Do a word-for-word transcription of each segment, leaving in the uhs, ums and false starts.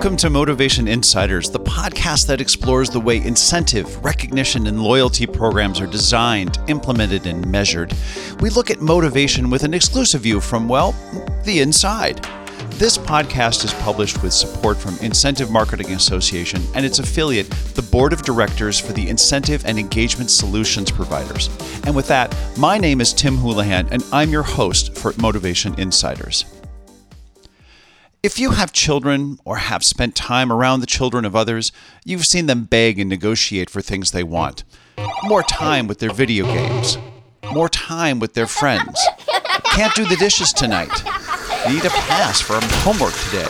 Welcome to Motivation Insiders, the podcast that explores the way incentive, recognition, and loyalty programs are designed, implemented, and measured. We look at motivation with an exclusive view from, well, the inside. This podcast is published with support from Incentive Marketing Association and its affiliate, the Board of Directors for the Incentive and Engagement Solutions Providers. And with that, my name is Tim Houlihan, and I'm your host for Motivation Insiders. If you have children or have spent time around the children of others, you've seen them beg and negotiate for things they want. More time with their video games. More time with their friends. Can't do the dishes tonight. Need a pass for homework today.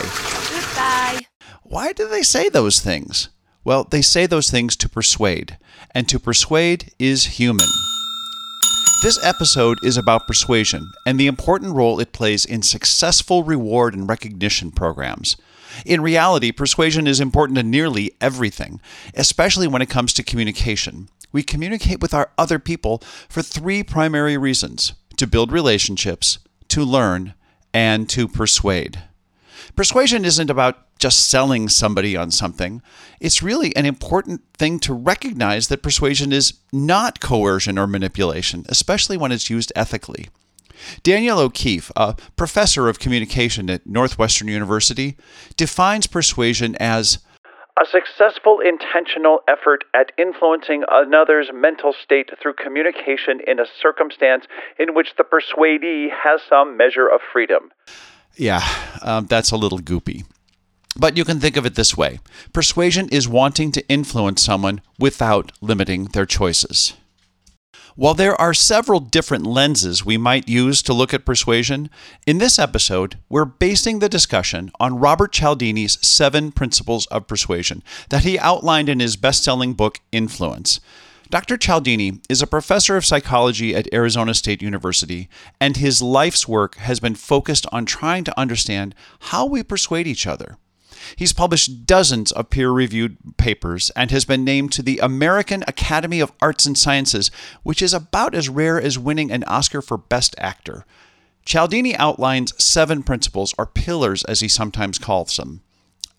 Goodbye. Why do they say those things? Well, they say those things to persuade. And to persuade is human. This episode is about persuasion and the important role it plays in successful reward and recognition programs. In reality, persuasion is important to nearly everything, especially when it comes to communication. We communicate with our other people for three primary reasons: to build relationships, to learn, and to persuade. Persuasion isn't about just selling somebody on something. It's really an important thing to recognize that persuasion is not coercion or manipulation, especially when it's used ethically. Daniel O'Keefe, a professor of communication at Northwestern University, defines persuasion as a successful intentional effort at influencing another's mental state through communication in a circumstance in which the persuadee has some measure of freedom. Yeah, um, that's a little goopy. But you can think of it this way. Persuasion is wanting to influence someone without limiting their choices. While there are several different lenses we might use to look at persuasion, in this episode, we're basing the discussion on Robert Cialdini's seven principles of persuasion that he outlined in his best-selling book, Influence. Doctor Cialdini is a professor of psychology at Arizona State University, and his life's work has been focused on trying to understand how we persuade each other. He's published dozens of peer-reviewed papers and has been named to the American Academy of Arts and Sciences, which is about as rare as winning an Oscar for Best Actor. Cialdini outlines seven principles, or pillars as he sometimes calls them.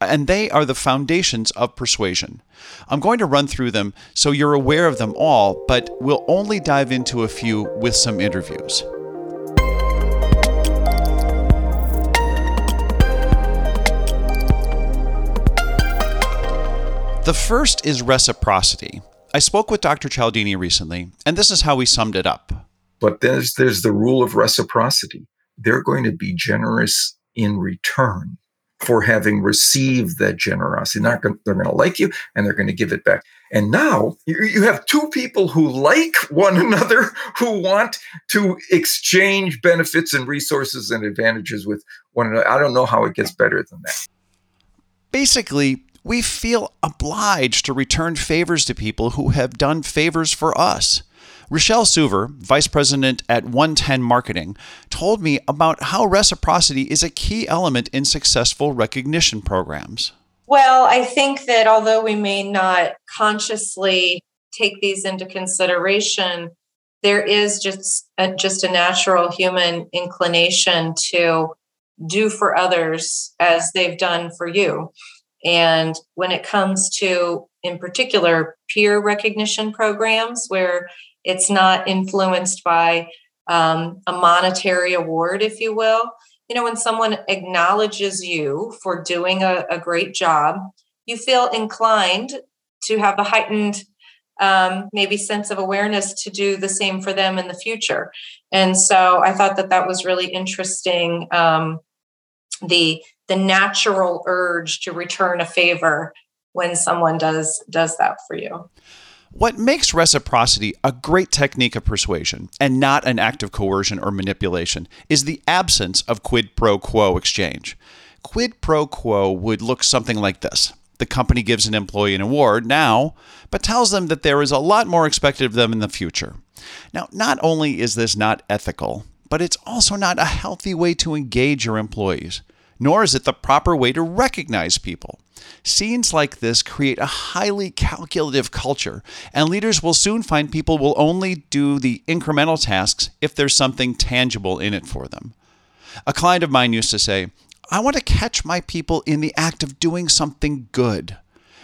And they are the foundations of persuasion. I'm going to run through them so you're aware of them all, but we'll only dive into a few with some interviews. The first is reciprocity. I spoke with Doctor Cialdini recently, and this is how we summed it up. But there's, there's the rule of reciprocity. They're going to be generous in return for having received that generosity. Not gonna, they're going to like you, and they're going to give it back. And now you, you have two people who like one another, who want to exchange benefits and resources and advantages with one another. I don't know how it gets better than that. Basically, we feel obliged to return favors to people who have done favors for us. Rochelle Suver, vice president at one ten Marketing, told me about how reciprocity is a key element in successful recognition programs. Well, I think that although we may not consciously take these into consideration, there is just a, just a natural human inclination to do for others as they've done for you. And when it comes to, in particular, peer recognition programs where it's not influenced by um, a monetary award, if you will, you know, when someone acknowledges you for doing a, a great job, you feel inclined to have a heightened um, maybe sense of awareness to do the same for them in the future. And so I thought that that was really interesting, um, the the natural urge to return a favor when someone does does that for you. What makes reciprocity a great technique of persuasion and not an act of coercion or manipulation is the absence of quid pro quo exchange. Quid pro quo would look something like this. The company gives an employee an award now, but tells them that there is a lot more expected of them in the future. Now, not only is this not ethical, but it's also not a healthy way to engage your employees, nor is it the proper way to recognize people. Scenes like this create a highly calculative culture, and leaders will soon find people will only do the incremental tasks if there's something tangible in it for them. A client of mine used to say, I want to catch my people in the act of doing something good.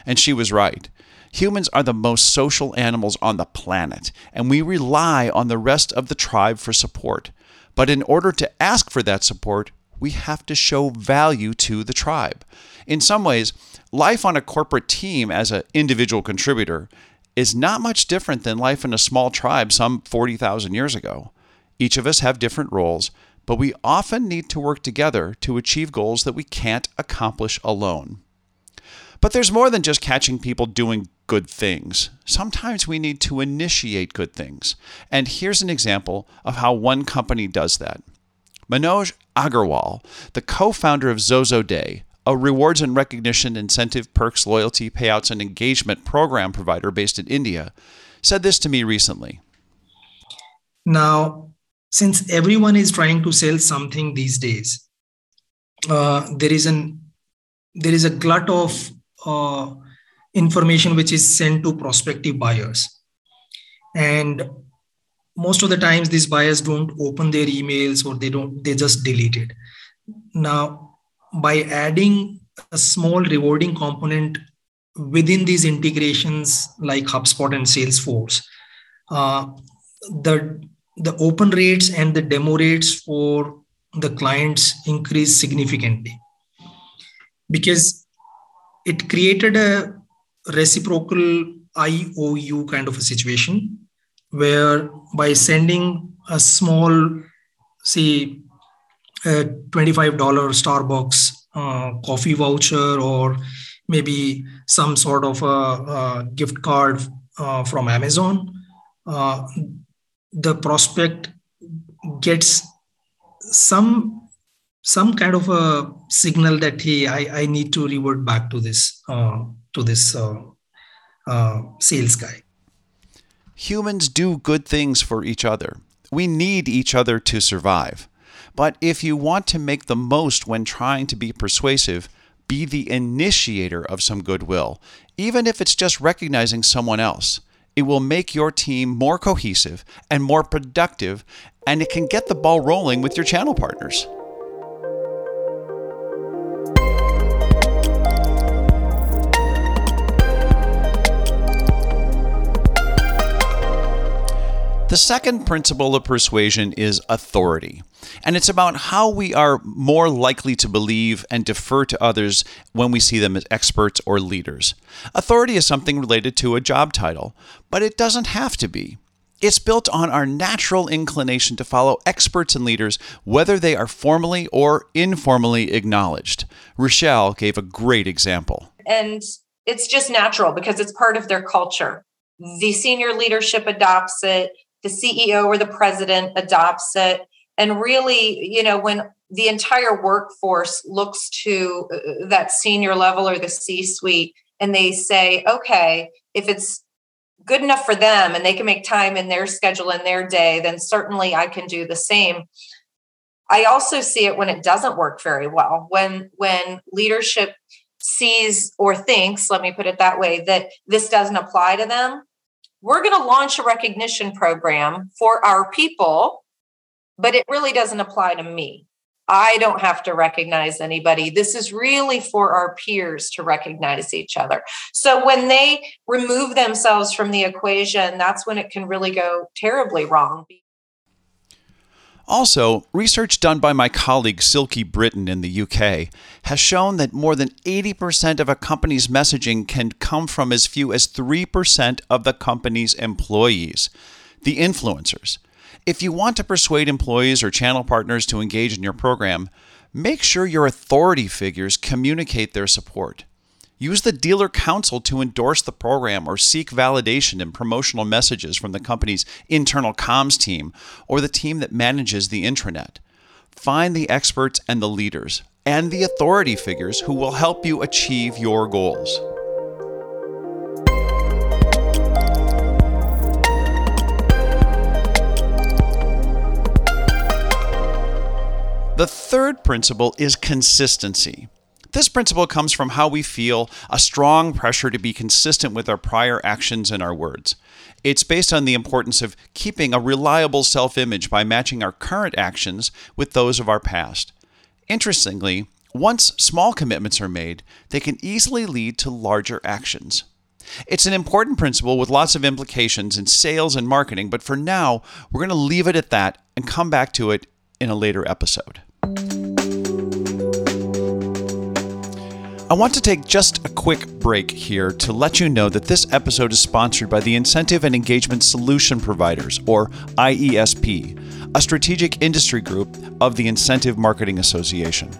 And she was right. Humans are the most social animals on the planet, and we rely on the rest of the tribe for support. But in order to ask for that support, we have to show value to the tribe. In some ways, life on a corporate team as an individual contributor is not much different than life in a small tribe some forty thousand years ago. Each of us have different roles, but we often need to work together to achieve goals that we can't accomplish alone. But there's more than just catching people doing good things. Sometimes we need to initiate good things. And here's an example of how one company does that. Manoj Agarwal, the co-founder of Zozo Day, a rewards and recognition incentive perks, loyalty payouts, and engagement program provider based in India, said this to me recently. Now, since everyone is trying to sell something these days, uh, there is an there is a glut of uh, information which is sent to prospective buyers. And most of the times these buyers don't open their emails, or they don't, they just delete it. Now, by adding a small rewarding component within these integrations like HubSpot and Salesforce, uh, the, the open rates and the demo rates for the clients increased significantly, because it created a reciprocal I O U kind of a situation, where by sending a small, say, a twenty-five dollars Starbucks uh, coffee voucher, or maybe some sort of a, a gift card uh, from Amazon, uh, the prospect gets some some kind of a signal that, hey, I, I need to revert back to this, uh, to this uh, uh, sales guy. Humans do good things for each other. We need each other to survive. But if you want to make the most when trying to be persuasive, be the initiator of some goodwill, even if it's just recognizing someone else. It will make your team more cohesive and more productive, and it can get the ball rolling with your channel partners. The second principle of persuasion is authority, and it's about how we are more likely to believe and defer to others when we see them as experts or leaders. Authority is something related to a job title, but it doesn't have to be. It's built on our natural inclination to follow experts and leaders, whether they are formally or informally acknowledged. Rochelle gave a great example. And it's just natural because it's part of their culture. The senior leadership adopts it. The C E O or the president adopts it. And really, you know, when the entire workforce looks to that senior level or the C-suite, and they say, okay, if it's good enough for them and they can make time in their schedule in their day, then certainly I can do the same. I also see it when it doesn't work very well, when, when leadership sees or thinks, let me put it that way, that this doesn't apply to them. We're going to launch a recognition program for our people, but it really doesn't apply to me. I don't have to recognize anybody. This is really for our peers to recognize each other. So when they remove themselves from the equation, that's when it can really go terribly wrong. Also, research done by my colleague Silky Britton in the U K has shown that more than eighty percent of a company's messaging can come from as few as three percent of the company's employees, the influencers. If you want to persuade employees or channel partners to engage in your program, make sure your authority figures communicate their support. Use the dealer council to endorse the program or seek validation and promotional messages from the company's internal comms team or the team that manages the intranet. Find the experts and the leaders and the authority figures who will help you achieve your goals. The third principle is consistency. This principle comes from how we feel a strong pressure to be consistent with our prior actions and our words. It's based on the importance of keeping a reliable self-image by matching our current actions with those of our past. Interestingly, Once small commitments are made, they can easily lead to larger actions. It's an important principle with lots of implications in sales and marketing, but for now, we're going to leave it at that and come back to it in a later episode. I want to take just a quick break here to let you know that this episode is sponsored by the Incentive and Engagement Solution Providers, or I E S P, a strategic industry group of the Incentive Marketing Association.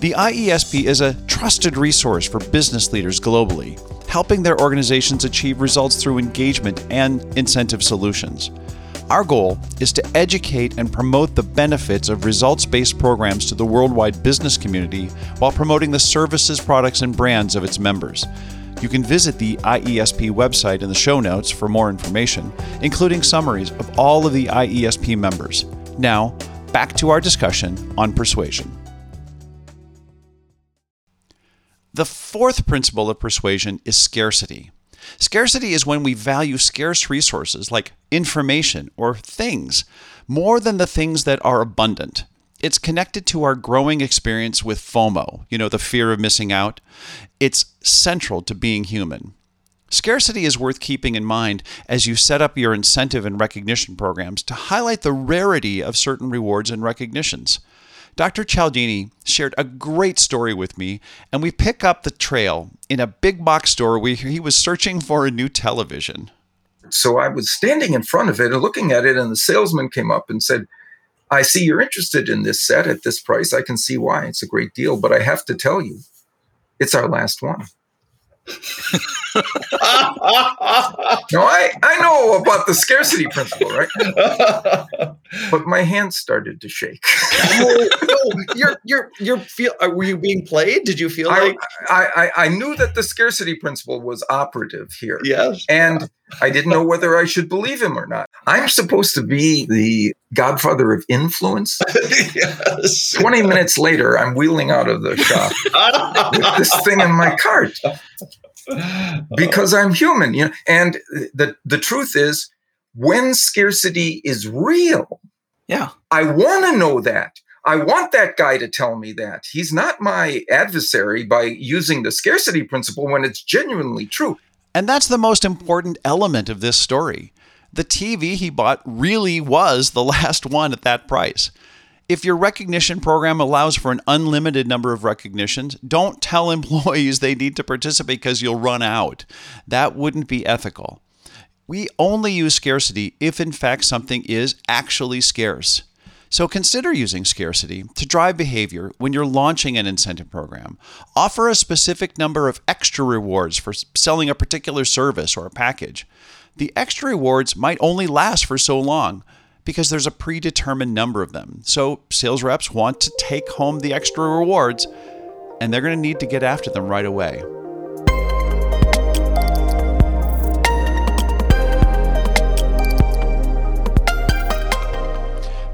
The I E S P is a trusted resource for business leaders globally, helping their organizations achieve results through engagement and incentive solutions. Our goal is to educate and promote the benefits of results-based programs to the worldwide business community while promoting the services, products, and brands of its members. You can visit the I E S P website in the show notes for more information, including summaries of all of the I E S P members. Now, back to our discussion on persuasion. The fourth principle of persuasion is scarcity. Scarcity is when we value scarce resources like information or things more than the things that are abundant. It's connected to our growing experience with FOMO, you know, the fear of missing out. It's central to being human. Scarcity is worth keeping in mind as you set up your incentive and recognition programs to highlight the rarity of certain rewards and recognitions. Doctor Cialdini shared a great story with me, and we pick up the trail in a big box store where he was searching for a new television. So I was standing in front of it and looking at it, and the salesman came up and said, "I see you're interested in this set at this price. I can see why. It's a great deal, but I have to tell you, it's our last one." No, I, I know about the scarcity principle, right? But my hands started to shake. no, no, you're you're you're feel. Were you being played? Did you feel I, like I, I I knew that the scarcity principle was operative here? Yes, and I didn't know whether I should believe him or not. I'm supposed to be the godfather of influence. Yes. Twenty minutes later, I'm wheeling out of the shop with this thing in my cart. Because I'm human, you know, and the the truth is, when scarcity is real, yeah, I want to know that. I want that guy to tell me that he's not my adversary by using the scarcity principle when it's genuinely true. And that's the most important element of this story. The T V he bought really was the last one at that price. If your recognition program allows for an unlimited number of recognitions, don't tell employees they need to participate because you'll run out. That wouldn't be ethical. We only use scarcity if, in fact, something is actually scarce. So consider using scarcity to drive behavior when you're launching an incentive program. Offer a specific number of extra rewards for selling a particular service or a package. The extra rewards might only last for so long, because there's a predetermined number of them. So sales reps want to take home the extra rewards, and they're going to need to get after them right away.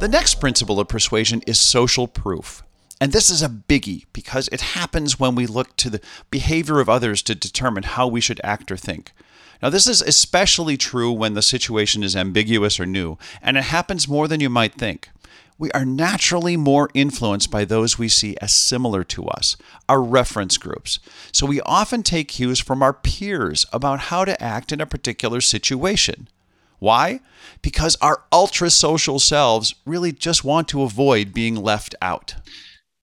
The next principle of persuasion is social proof. And this is a biggie because it happens when we look to the behavior of others to determine how we should act or think. Now, this is especially true when the situation is ambiguous or new, and it happens more than you might think. We are naturally more influenced by those we see as similar to us, our reference groups. So we often take cues from our peers about how to act in a particular situation. Why? Because our ultra-social selves really just want to avoid being left out.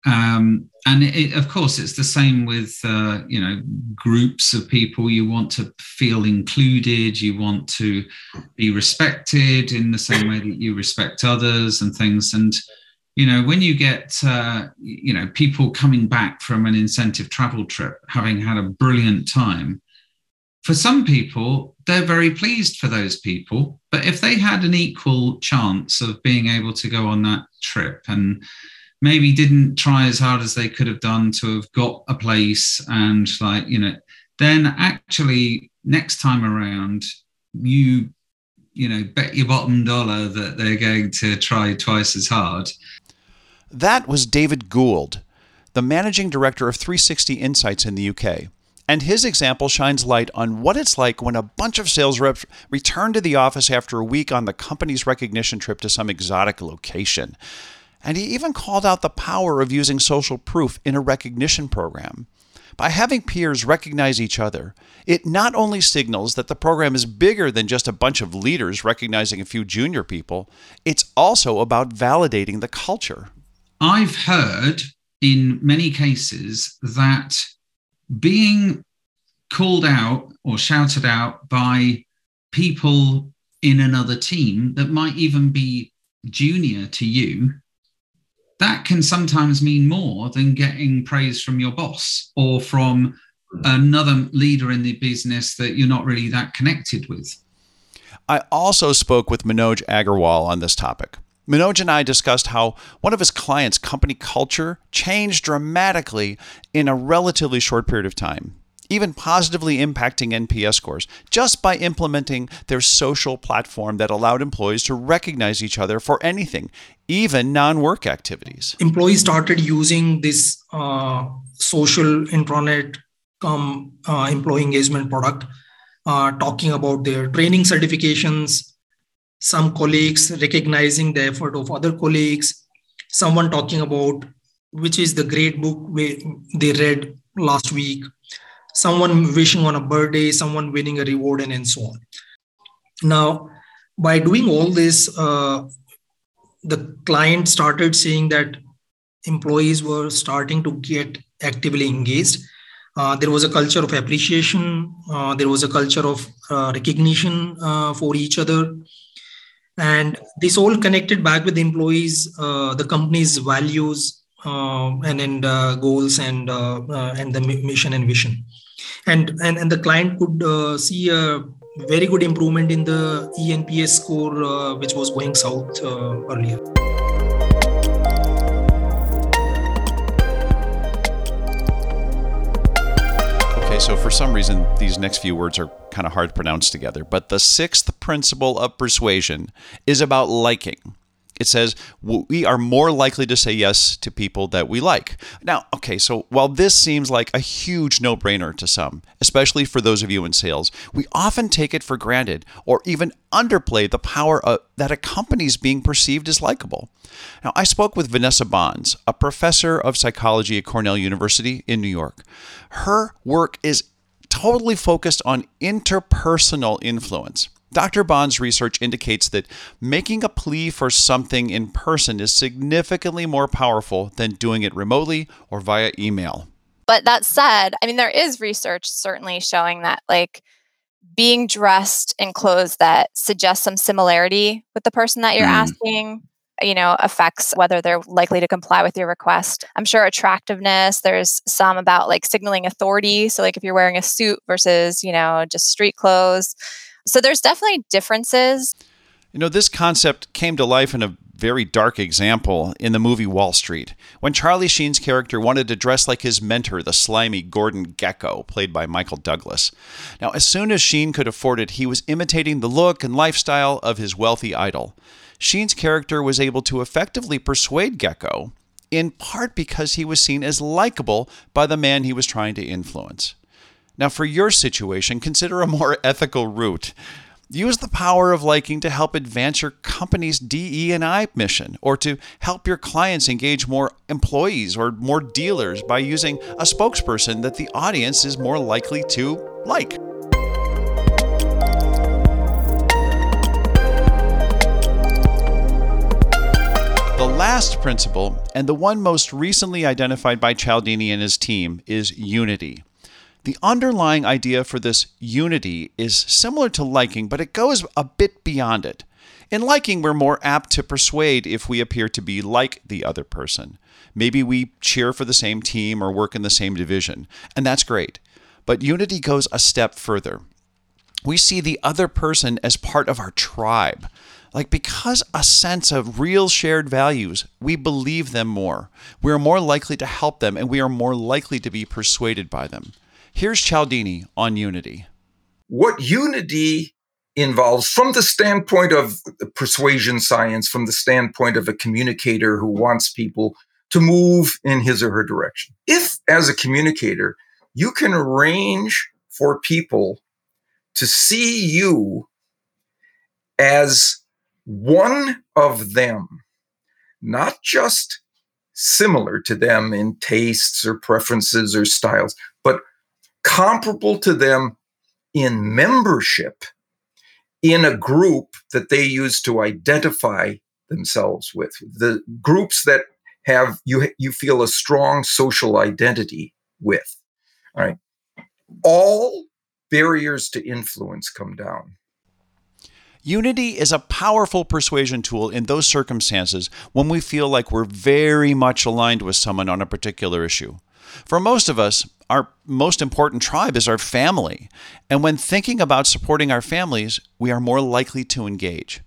Um, and it, of course, it's the same with, uh, you know, groups of people. You want to feel included. You want to be respected in the same way that you respect others and things. And, you know, when you get, uh, you know, people coming back from an incentive travel trip, having had a brilliant time, for some people, they're very pleased for those people. But if they had an equal chance of being able to go on that trip and maybe didn't try as hard as they could have done to have got a place and like, you know, then actually next time around, you, you know, bet your bottom dollar that they're going to try twice as hard. That was David Gould, the managing director of three sixty Insights in the U K. And his example shines light on what it's like when a bunch of sales reps return to the office after a week on the company's recognition trip to some exotic location. And he even called out the power of using social proof in a recognition program. By having peers recognize each other, it not only signals that the program is bigger than just a bunch of leaders recognizing a few junior people, it's also about validating the culture. I've heard in many cases that being called out or shouted out by people in another team that might even be junior to you, that can sometimes mean more than getting praise from your boss or from another leader in the business that you're not really that connected with. I also spoke with Manoj Agarwal on this topic. Manoj and I discussed how one of his clients' company culture changed dramatically in a relatively short period of time, even positively impacting N P S scores, just by implementing their social platform that allowed employees to recognize each other for anything, even non-work activities. Employees started using this uh, social intranet um, uh, employee engagement product, uh, talking about their training certifications, some colleagues recognizing the effort of other colleagues, someone talking about which is the great book they read last week, someone wishing on a birthday, someone winning a reward, and, and so on. Now, by doing all this, uh, the client started seeing that employees were starting to get actively engaged. Uh, there was a culture of appreciation. Uh, there was a culture of uh, recognition uh, for each other. And this all connected back with the employees, uh, the company's values, Uh, and and uh, goals and uh, uh, and the mission and vision, and and and the client could uh, see a very good improvement in the E N P S score, uh, which was going south uh, earlier. Okay, so for some reason, these next few words are kind of hard to pronounce together. But the sixth principle of persuasion is about liking. It says, we are more likely to say yes to people that we like. Now, okay, so while this seems like a huge no-brainer to some, especially for those of you in sales, we often take it for granted or even underplay the power of, that accompanies being perceived as likable. Now, I spoke with Vanessa Bonds, a professor of psychology at Cornell University in New York. Her work is totally focused on interpersonal influence. Doctor Bond's research indicates that making a plea for something in person is significantly more powerful than doing it remotely or via email. But that said, I mean, there is research certainly showing that like being dressed in clothes that suggest some similarity with the person that you're mm. asking, you know, affects whether they're likely to comply with your request. I'm sure attractiveness, there's some about like signaling authority. So like if you're wearing a suit versus, you know, just street clothes. So there's definitely differences. You know, this concept came to life in a very dark example in the movie Wall Street, when Charlie Sheen's character wanted to dress like his mentor, the slimy Gordon Gekko, played by Michael Douglas. Now, as soon as Sheen could afford it, he was imitating the look and lifestyle of his wealthy idol. Sheen's character was able to effectively persuade Gekko, in part because he was seen as likable by the man he was trying to influence. Now, for your situation, consider a more ethical route. Use the power of liking to help advance your company's D E I mission, or to help your clients engage more employees or more dealers by using a spokesperson that the audience is more likely to like. The last principle, and the one most recently identified by Cialdini and his team, is unity. The underlying idea for this unity is similar to liking, but it goes a bit beyond it. In liking, we're more apt to persuade if we appear to be like the other person. Maybe we cheer for the same team or work in the same division, and that's great. But unity goes a step further. We see the other person as part of our tribe. Like, because a sense of real shared values, we believe them more. We are more likely to help them, and we are more likely to be persuaded by them. Here's Cialdini on unity. What unity involves, from the standpoint of persuasion science, from the standpoint of a communicator who wants people to move in his or her direction. If, as a communicator, you can arrange for people to see you as one of them, not just similar to them in tastes or preferences or styles, but comparable to them in membership in a group that they use to identify themselves with. The groups that have you you feel a strong social identity with. All right. All barriers to influence come down. Unity is a powerful persuasion tool in those circumstances when we feel like we're very much aligned with someone on a particular issue. For most of us, our most important tribe is our family. And when thinking about supporting our families, we are more likely to engage.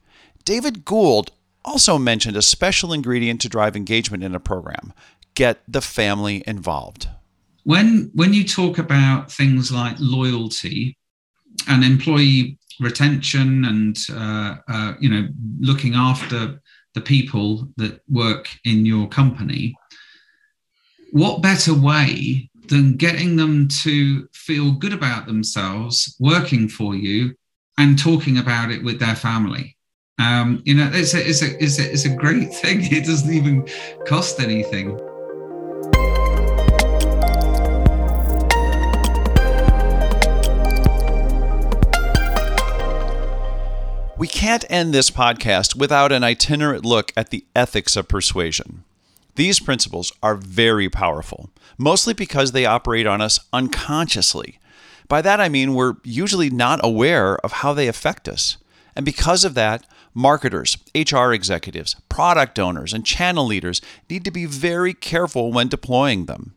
David Gould also mentioned a special ingredient to drive engagement in a program: get the family involved. When when you talk about things like loyalty and employee retention and, uh, uh, you know, looking after the people that work in your company, what better way than getting them to feel good about themselves working for you and talking about it with their family? Um, you know, it's a, it's a, it's a, it's a great thing. It doesn't even cost anything. We can't end this podcast without an itinerant look at the ethics of persuasion. These principles are very powerful, mostly because they operate on us unconsciously. By that I mean we're usually not aware of how they affect us. And because of that, marketers, H R executives, product owners, and channel leaders need to be very careful when deploying them.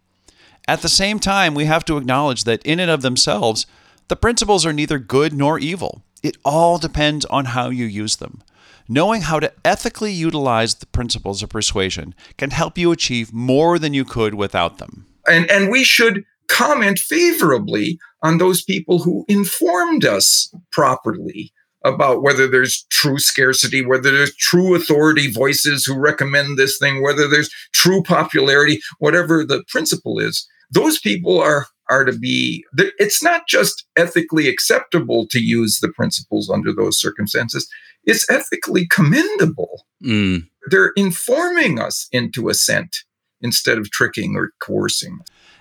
At the same time, we have to acknowledge that in and of themselves, the principles are neither good nor evil. It all depends on how you use them. Knowing how to ethically utilize the principles of persuasion can help you achieve more than you could without them. And, and we should comment favorably on those people who informed us properly about whether there's true scarcity, whether there's true authority voices who recommend this thing, whether there's true popularity, whatever the principle is. Those people are are to be, it's not just ethically acceptable to use the principles under those circumstances, it's ethically commendable. Mm. They're informing us into assent instead of tricking or coercing.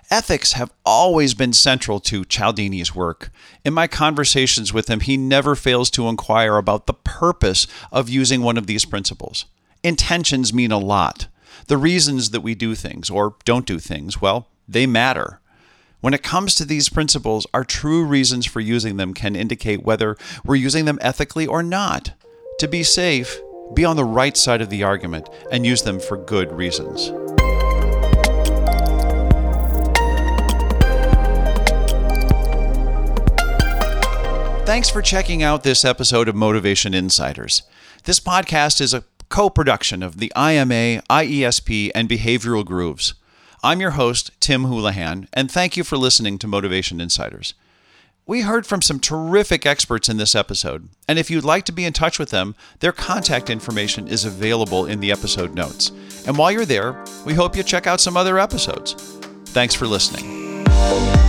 Ethics have always been central to Cialdini's work. In my conversations with him, he never fails to inquire about the purpose of using one of these principles. Intentions mean a lot. The reasons that we do things or don't do things, well, they matter. When it comes to these principles, our true reasons for using them can indicate whether we're using them ethically or not. To be safe, be on the right side of the argument and use them for good reasons. Thanks for checking out this episode of Motivation Insiders. This podcast is a co-production of the I M A, I E S P, and Behavioral Grooves. I'm your host, Tim Houlihan, and thank you for listening to Motivation Insiders. We heard from some terrific experts in this episode, and if you'd like to be in touch with them, their contact information is available in the episode notes. And while you're there, we hope you check out some other episodes. Thanks for listening.